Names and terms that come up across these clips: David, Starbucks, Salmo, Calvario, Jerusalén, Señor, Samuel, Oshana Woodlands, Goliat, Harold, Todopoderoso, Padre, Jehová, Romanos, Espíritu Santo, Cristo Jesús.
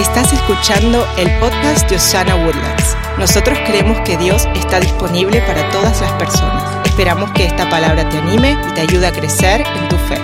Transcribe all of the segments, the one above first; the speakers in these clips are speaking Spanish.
Estás escuchando el podcast de Oshana Woodlands. Nosotros creemos que Dios está disponible para todas las personas. Esperamos que esta palabra te anime y te ayude a crecer en tu fe.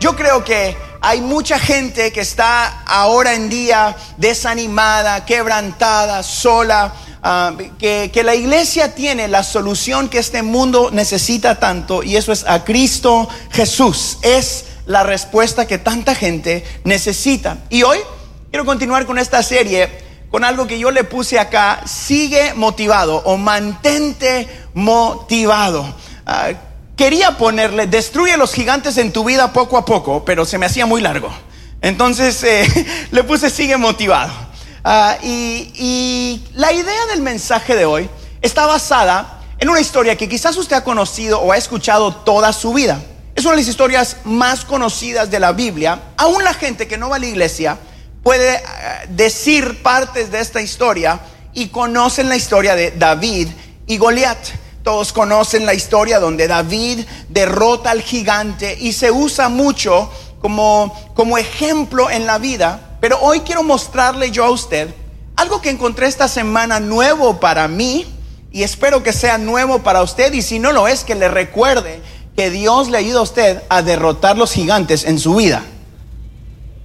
Yo creo que hay mucha gente que está ahora en día desanimada, quebrantada, sola, que la iglesia tiene la solución que este mundo necesita tanto, y eso es a Cristo Jesús. Es la respuesta que tanta gente necesita. Y hoy quiero continuar con esta serie, con algo que yo le puse acá: sigue motivado o mantente motivado. Quería ponerle destruye los gigantes en tu vida poco a poco, pero se me hacía muy largo. Entonces le puse sigue motivado. Y la idea del mensaje de hoy está basada en una historia que quizás usted ha conocido o ha escuchado toda su vida. Es una de las historias más conocidas de la Biblia. Aún la gente que no va a la iglesia puede decir partes de esta historia, y conocen la historia de David y Goliat. Todos conocen la historia donde David derrota al gigante, y se usa mucho como ejemplo en la vida. Pero hoy quiero mostrarle yo a usted algo que encontré esta semana nuevo para mí, y espero que sea nuevo para usted, y si no lo es, que le recuerde que Dios le ayuda a usted a derrotar los gigantes en su vida.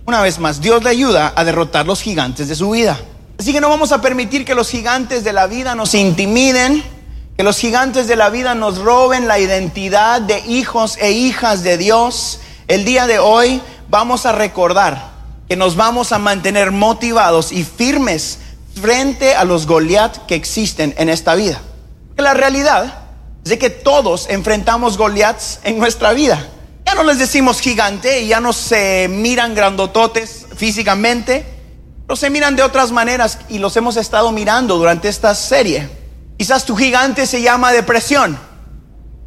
Una vez más, Dios le ayuda a derrotar los gigantes de su vida. Así que no vamos a permitir que los gigantes de la vida nos intimiden, que los gigantes de la vida nos roben la identidad de hijos e hijas de Dios. El día de hoy vamos a recordar que nos vamos a mantener motivados y firmes frente a los Goliat que existen en esta vida. Porque la realidad de que todos enfrentamos Goliats en nuestra vida. Ya no les decimos gigante y ya no se miran grandototes físicamente, pero se miran de otras maneras, y los hemos estado mirando durante esta serie. Quizás tu gigante se llama depresión,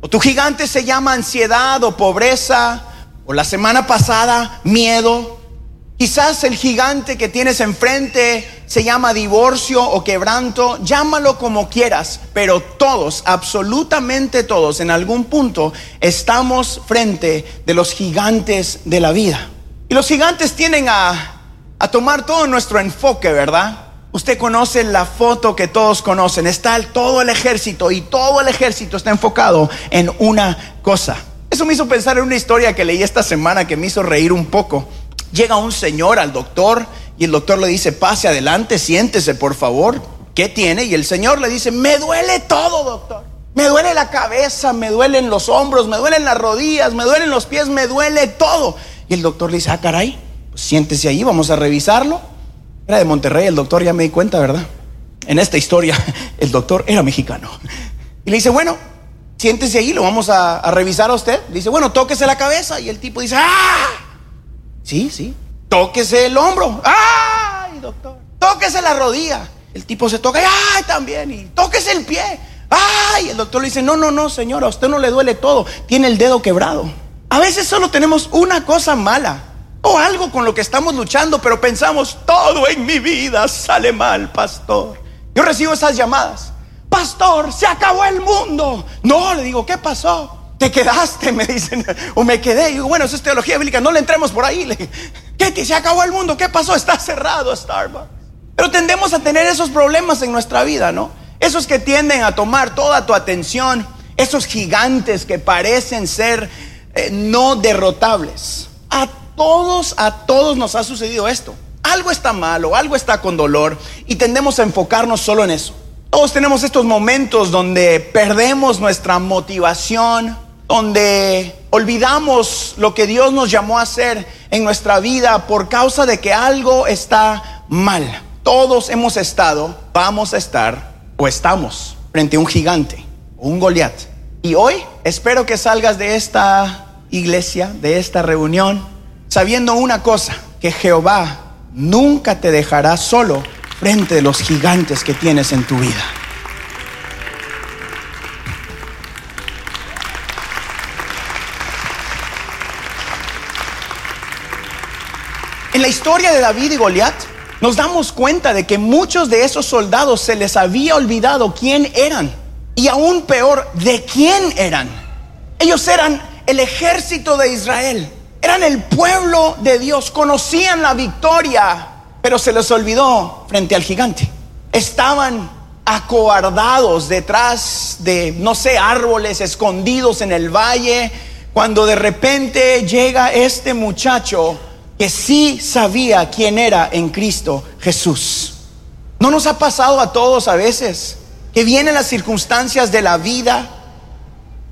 o tu gigante se llama ansiedad o pobreza, o la semana pasada miedo. Quizás el gigante que tienes enfrente se llama divorcio o quebranto. Llámalo como quieras, pero todos, absolutamente todos, en algún punto estamos frente de los gigantes de la vida. Y los gigantes tienden a tomar todo nuestro enfoque, ¿verdad? Usted conoce la foto que todos conocen. Está todo el ejército, y todo el ejército está enfocado en una cosa. Eso me hizo pensar en una historia que leí esta semana que me hizo reír un poco. Llega un señor al doctor, y el doctor le dice: pase adelante, siéntese por favor, ¿qué tiene? Y el señor le dice: me duele todo, doctor. Me duele la cabeza, me duelen los hombros, me duelen las rodillas, me duelen los pies, me duele todo. Y el doctor le dice: ah, caray, pues siéntese ahí, vamos a revisarlo. Era de Monterrey el doctor, ya me di cuenta, ¿verdad? En esta historia el doctor era mexicano. Y le dice: bueno, siéntese ahí, lo vamos a revisar a usted. Le dice: bueno, tóquese la cabeza. Y el tipo dice: ¡ah! Sí, tóquese el hombro. ¡Ay, doctor! Tóquese la rodilla. El tipo se toca. ¡Ay, también! Y tóquese el pie. ¡Ay! El doctor le dice: no, señora, a usted no le duele todo, tiene el dedo quebrado. A veces solo tenemos una cosa mala o algo con lo que estamos luchando, pero pensamos: todo en mi vida sale mal, pastor. Yo recibo esas llamadas: pastor, se acabó el mundo. No, le digo, ¿qué pasó? Te quedaste, me dicen, o me quedé. Y digo, bueno, eso es teología bíblica, no le entremos por ahí. ¿Qué? Se acabó el mundo, ¿qué pasó? Está cerrado Starbucks. Pero tendemos a tener esos problemas en nuestra vida, ¿no? Esos que tienden a tomar toda tu atención, esos gigantes que parecen ser no derrotables. A todos nos ha sucedido esto. Algo está malo, algo está con dolor, y tendemos a enfocarnos solo en eso. Todos tenemos estos momentos donde perdemos nuestra motivación, donde olvidamos lo que Dios nos llamó a hacer en nuestra vida por causa de que algo está mal. Todos hemos estado, vamos a estar o estamos frente a un gigante o un Goliat. Y hoy espero que salgas de esta iglesia, de esta reunión, sabiendo una cosa: que Jehová nunca te dejará solo frente a los gigantes que tienes en tu vida. En la historia de David y Goliat nos damos cuenta de que muchos de esos soldados se les había olvidado quién eran, y aún peor, de quién eran. Ellos eran el ejército de Israel, eran el pueblo de Dios, conocían la victoria, Pero se les olvidó frente al gigante. Estaban acobardados detrás de, no sé, árboles, escondidos en el valle, cuando de repente llega este muchacho que sí sabía quién era en Cristo Jesús. ¿No nos ha pasado a todos a veces que vienen las circunstancias de la vida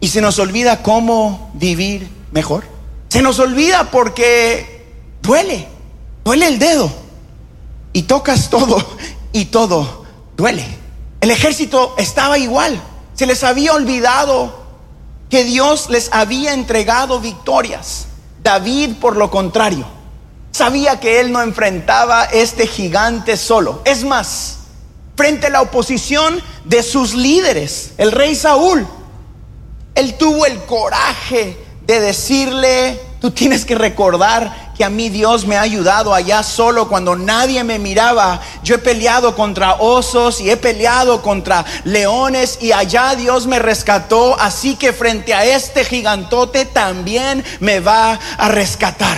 y se nos olvida cómo vivir mejor? Se nos olvida porque duele el dedo y tocas todo y todo duele. El ejército estaba igual. Se les había olvidado que Dios les había entregado victorias. David, por lo contrario, sabía que él no enfrentaba este gigante solo. Es más, frente a la oposición de sus líderes, el rey Saúl, él tuvo el coraje de decirle: tú tienes que recordar que a mí Dios me ha ayudado allá solo cuando nadie me miraba. Yo he peleado contra osos y he peleado contra leones y allá Dios me rescató. Así que frente a este gigantote también me va a rescatar.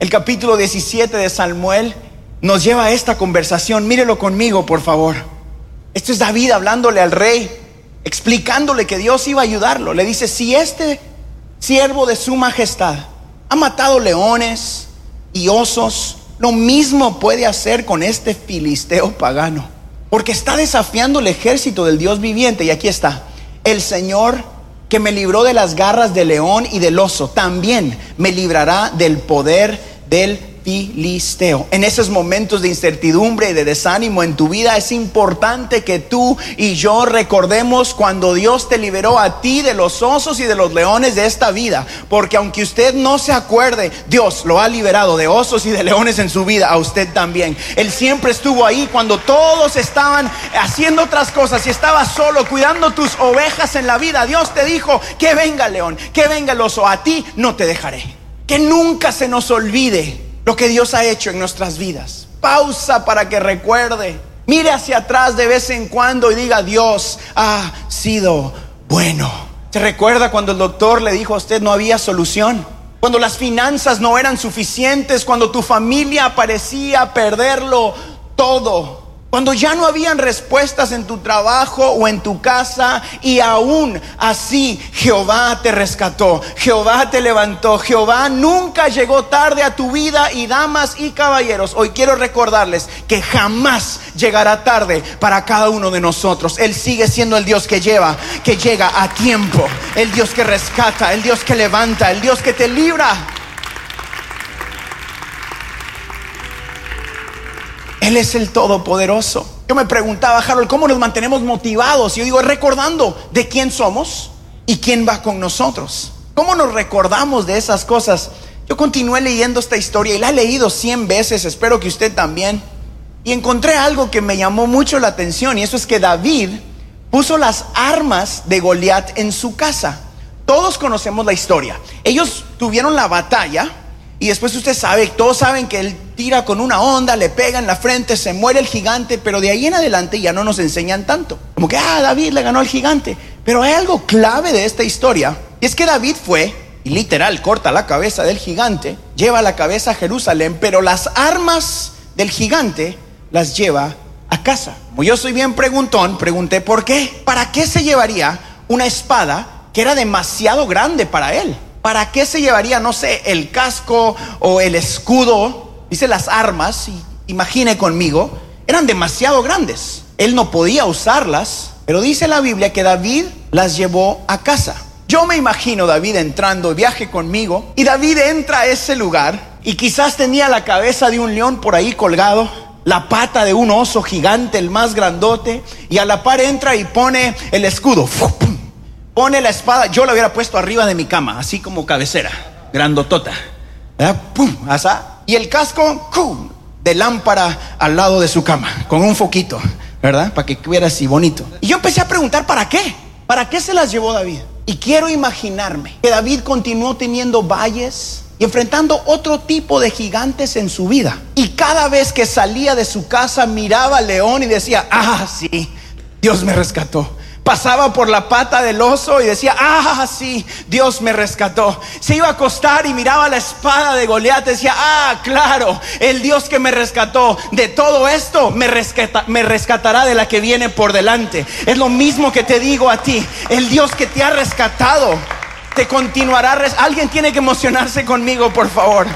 El capítulo 17 de Samuel nos lleva a esta conversación. Mírelo conmigo, por favor. Esto es David hablándole al rey, explicándole que Dios iba a ayudarlo. Le dice: si este siervo de su majestad ha matado leones y osos, lo mismo puede hacer con este filisteo pagano, porque está desafiando el ejército del Dios viviente. Y aquí está: el Señor, que me libró de las garras del león y del oso, también me librará del poder del filisteo. En esos momentos de incertidumbre y de desánimo en tu vida, es importante que tú y yo recordemos cuando Dios te liberó a ti de los osos y de los leones de esta vida, porque aunque usted no se acuerde, Dios lo ha liberado de osos y de leones en su vida a usted también. Él siempre estuvo ahí cuando todos estaban haciendo otras cosas y estabas solo cuidando tus ovejas en la vida. Dios te dijo: que venga el león, que venga el oso, a ti no te dejaré. Que nunca se nos olvide lo que Dios ha hecho en nuestras vidas. Pausa para que recuerde. Mire hacia atrás de vez en cuando y diga: Dios ha sido bueno. ¿Se recuerda cuando el doctor le dijo a usted no había solución? Cuando las finanzas no eran suficientes, cuando tu familia parecía perderlo todo, cuando ya no habían respuestas en tu trabajo o en tu casa, y aún así Jehová te rescató, Jehová te levantó, Jehová nunca llegó tarde a tu vida. Y damas y caballeros, hoy quiero recordarles que jamás llegará tarde para cada uno de nosotros. Él sigue siendo el Dios que llega a tiempo, el Dios que rescata, el Dios que levanta, el Dios que te libra. Él es el Todopoderoso. Yo me preguntaba, Harold, ¿cómo nos mantenemos motivados? Y yo digo, recordando de quién somos y quién va con nosotros. ¿Cómo nos recordamos de esas cosas? Yo continué leyendo esta historia y la he leído 100 veces, espero que usted también. Y encontré algo que me llamó mucho la atención, y eso es que David puso las armas de Goliat en su casa. Todos conocemos la historia. Ellos tuvieron la batalla. Y después usted sabe, todos saben que él tira con una onda, le pega en la frente, se muere el gigante. Pero de ahí en adelante ya no nos enseñan tanto. Como que, David le ganó al gigante. Pero hay algo clave de esta historia. Y es que David fue, y literal, corta la cabeza del gigante, lleva la cabeza a Jerusalén, pero las armas del gigante las lleva a casa. Como yo soy bien preguntón, pregunté por qué. ¿Para qué se llevaría una espada que era demasiado grande para él? ¿Para qué se llevaría, no sé, el casco o el escudo? Dice las armas, imagine conmigo, eran demasiado grandes. Él no podía usarlas, pero dice la Biblia que David las llevó a casa. Yo me imagino David entrando, viaje conmigo, y David entra a ese lugar y quizás tenía la cabeza de un león por ahí colgado, la pata de un oso gigante, el más grandote, y a la par entra y pone el escudo. Pone la espada, yo la hubiera puesto arriba de mi cama, así como cabecera, grandotota, ¿verdad? ¡Pum! Asá. Y el casco, ¡cum!, de lámpara al lado de su cama, con un foquito, ¿verdad? Para que estuviera así bonito. Y yo empecé a preguntar, ¿para qué? ¿Para qué se las llevó David? Y quiero imaginarme que David continuó teniendo valles y enfrentando otro tipo de gigantes en su vida. Y cada vez que salía de su casa, miraba al león y decía: sí, Dios me rescató. pasaba por la pata del oso y decía, ah, sí, Dios me rescató. Se iba a acostar y miraba la espada de Goliat y decía, ah, claro, el Dios que me rescató de todo esto me rescatará de la que viene por delante. Es lo mismo que te digo a ti, el Dios que te ha rescatado te continuará. Alguien tiene que emocionarse conmigo, por favor.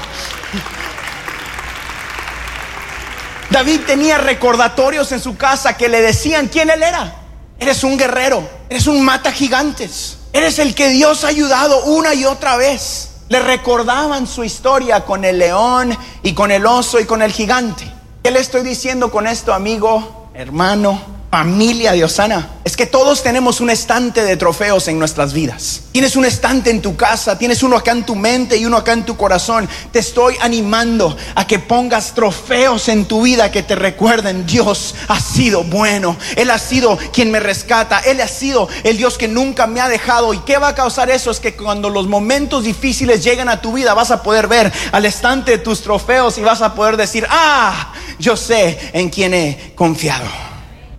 David tenía recordatorios en su casa que le decían quién él era. Eres un guerrero, eres un mata gigantes, eres el que Dios ha ayudado una y otra vez. Le recordaban su historia con el león y con el oso y con el gigante. ¿Qué le estoy diciendo con esto, amigo, hermano? Familia de Oshana, es que todos tenemos un estante de trofeos en nuestras vidas. Tienes un estante en tu casa, tienes uno acá en tu mente y uno acá en tu corazón. Te estoy animando a que pongas trofeos en tu vida que te recuerden, Dios ha sido bueno, Él ha sido quien me rescata, Él ha sido el Dios que nunca me ha dejado. ¿Y qué va a causar eso? Es que cuando los momentos difíciles lleguen a tu vida, vas a poder ver al estante de tus trofeos y vas a poder decir, ah, yo sé en quién he confiado.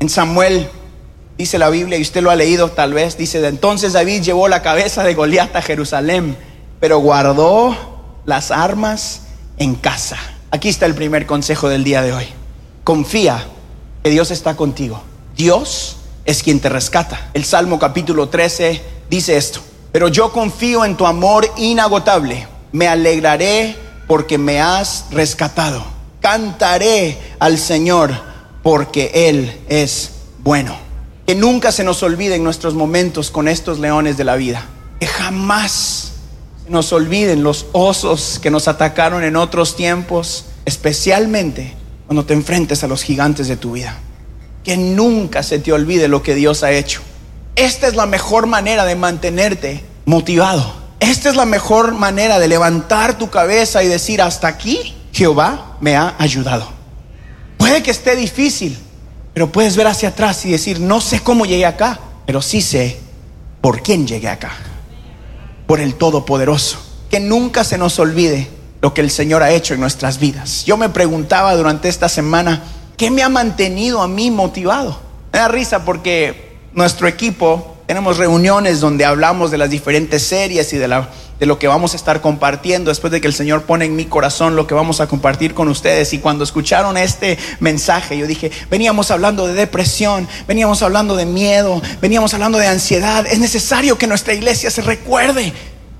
En Samuel dice la Biblia, y usted lo ha leído tal vez, dice: entonces David llevó la cabeza de Goliat a Jerusalén, pero guardó las armas en casa. Aquí está el primer consejo del día de hoy. Confía que Dios está contigo. Dios es quien te rescata. El Salmo capítulo 13 dice esto: pero yo confío en tu amor inagotable, me alegraré porque me has rescatado, cantaré al Señor porque Él es bueno. Que nunca se nos olviden nuestros momentos con estos leones de la vida. Que jamás se nos olviden los osos que nos atacaron en otros tiempos, especialmente cuando te enfrentes a los gigantes de tu vida. Que nunca se te olvide lo que Dios ha hecho. Esta es la mejor manera de mantenerte motivado. Esta es la mejor manera de levantar tu cabeza y decir: hasta aquí Jehová me ha ayudado. Puede que esté difícil, pero puedes ver hacia atrás y decir: no sé cómo llegué acá, pero sí sé por quién llegué acá, por el Todopoderoso. Que nunca se nos olvide lo que el Señor ha hecho en nuestras vidas. Yo me preguntaba durante esta semana, ¿qué me ha mantenido a mí motivado? Me da risa porque nuestro equipo, tenemos reuniones donde hablamos de las diferentes series y de lo que vamos a estar compartiendo después de que el Señor pone en mi corazón lo que vamos a compartir con ustedes. Y cuando escucharon este mensaje, yo dije: veníamos hablando de depresión, veníamos hablando de miedo, veníamos hablando de ansiedad. Es necesario que nuestra iglesia se recuerde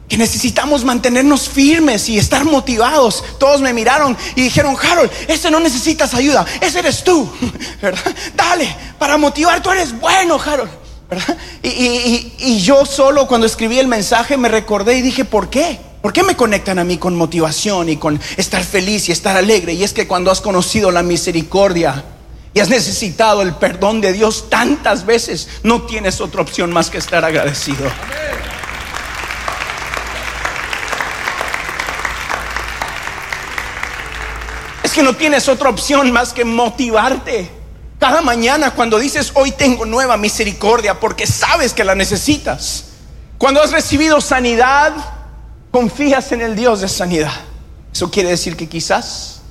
que necesitamos mantenernos firmes y estar motivados. Todos me miraron y dijeron: Harold, ese no necesitas ayuda, ese eres tú, ¿verdad? Dale, para motivar, tú eres bueno, Harold. Y yo solo cuando escribí el mensaje me recordé y dije: ¿por qué? ¿Por qué me conectan a mí con motivación y con estar feliz y estar alegre? Y es que cuando has conocido la misericordia y has necesitado el perdón de Dios tantas veces, no tienes otra opción más que estar agradecido. Amén. Es que no tienes otra opción más que motivarte. Cada mañana cuando dices: hoy tengo nueva misericordia, porque sabes que la necesitas. Cuando has recibido sanidad, confías en el Dios de sanidad. Eso quiere decir que quizás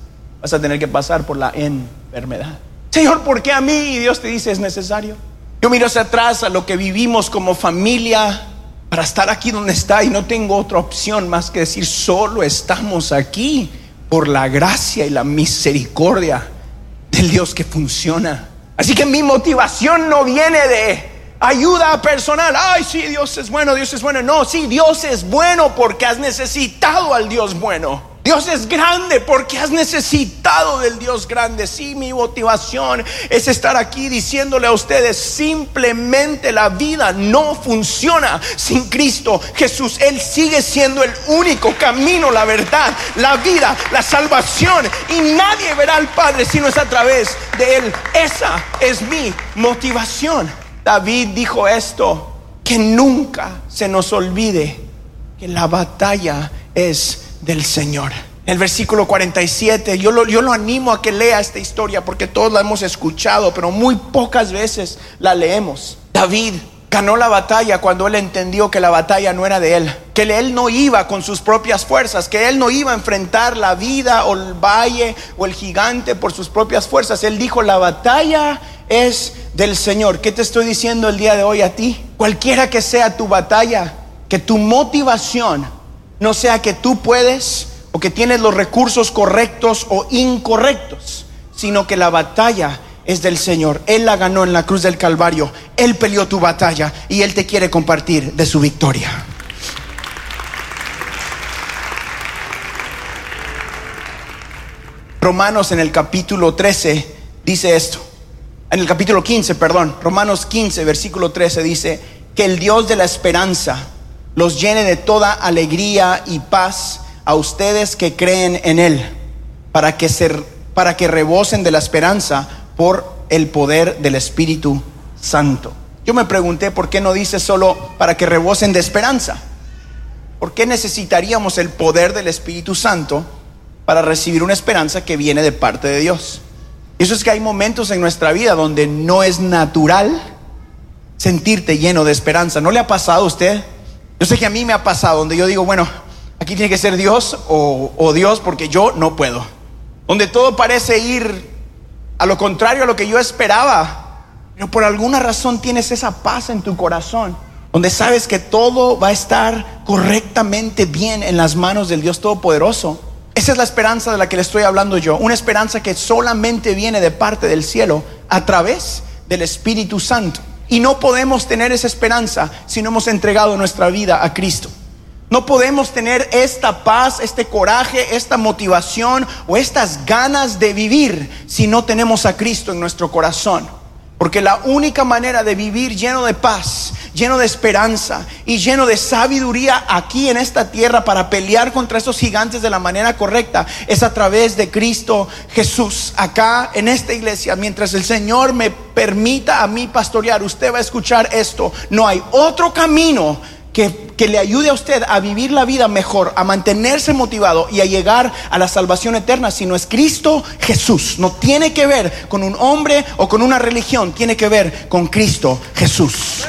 vas a tener que pasar por la enfermedad. Señor, ¿por qué a mí? Y Dios te dice: es necesario. Yo miro hacia atrás a lo que vivimos como familia para estar aquí donde está, y no tengo otra opción más que decir: solo estamos aquí por la gracia y la misericordia del Dios que funciona. Así que mi motivación no viene de ayuda personal. Ay, sí, Dios es bueno, Dios es bueno. No, sí, Dios es bueno porque has necesitado al Dios bueno. Dios es grande porque has necesitado del Dios grande. Sí, mi motivación es estar aquí diciéndole a ustedes: simplemente la vida no funciona sin Cristo Jesús. Él sigue siendo el único camino, la verdad, la vida, la salvación, y nadie verá al Padre si no es a través de Él. Esa es mi motivación. David dijo esto: que nunca se nos olvide que la batalla es del Señor. El versículo 47, yo lo animo a que lea esta historia porque todos la hemos escuchado, pero muy pocas veces la leemos. David ganó la batalla cuando él entendió que la batalla no era de él, que él no iba con sus propias fuerzas, que él no iba a enfrentar la vida o el valle o el gigante por sus propias fuerzas. Él dijo: la batalla es del Señor. ¿Qué te estoy diciendo el día de hoy a ti? Cualquiera que sea tu batalla, que tu motivación no sea que tú puedes o que tienes los recursos correctos o incorrectos, sino que la batalla es del Señor. Él la ganó en la cruz del Calvario. Él peleó tu batalla y Él te quiere compartir de su victoria. Romanos en el capítulo 13 dice esto. En el capítulo 15, perdón, Romanos 15 versículo 13 dice: que el Dios de la esperanza los llene de toda alegría y paz a ustedes que creen en Él, para que rebosen de la esperanza por el poder del Espíritu Santo. Yo me pregunté por qué no dice solo para que rebosen de esperanza. ¿Por qué necesitaríamos el poder del Espíritu Santo para recibir una esperanza que viene de parte de Dios? Eso es que hay momentos en nuestra vida donde no es natural sentirte lleno de esperanza. ¿No le ha pasado a usted? Yo sé que a mí me ha pasado, donde yo digo: bueno, aquí tiene que ser Dios o Dios, porque yo no puedo. Donde todo parece ir a lo contrario a lo que yo esperaba, pero por alguna razón tienes esa paz en tu corazón, donde sabes que todo va a estar correctamente bien en las manos del Dios Todopoderoso. Esa es la esperanza de la que le estoy hablando yo. Una esperanza que solamente viene de parte del cielo a través del Espíritu Santo. Y no podemos tener esa esperanza si no hemos entregado nuestra vida a Cristo. No podemos tener esta paz, este coraje, esta motivación o estas ganas de vivir si no tenemos a Cristo en nuestro corazón. Porque la única manera de vivir lleno de paz, lleno de esperanza y lleno de sabiduría aquí en esta tierra para pelear contra esos gigantes de la manera correcta es a través de Cristo Jesús. Acá en esta iglesia, mientras el Señor me permita a mí pastorear, usted va a escuchar esto. No hay otro camino que le ayude a usted a vivir la vida mejor, a mantenerse motivado y a llegar a la salvación eterna, si no es Cristo Jesús. No tiene que ver con un hombre o con una religión, tiene que ver con Cristo Jesús.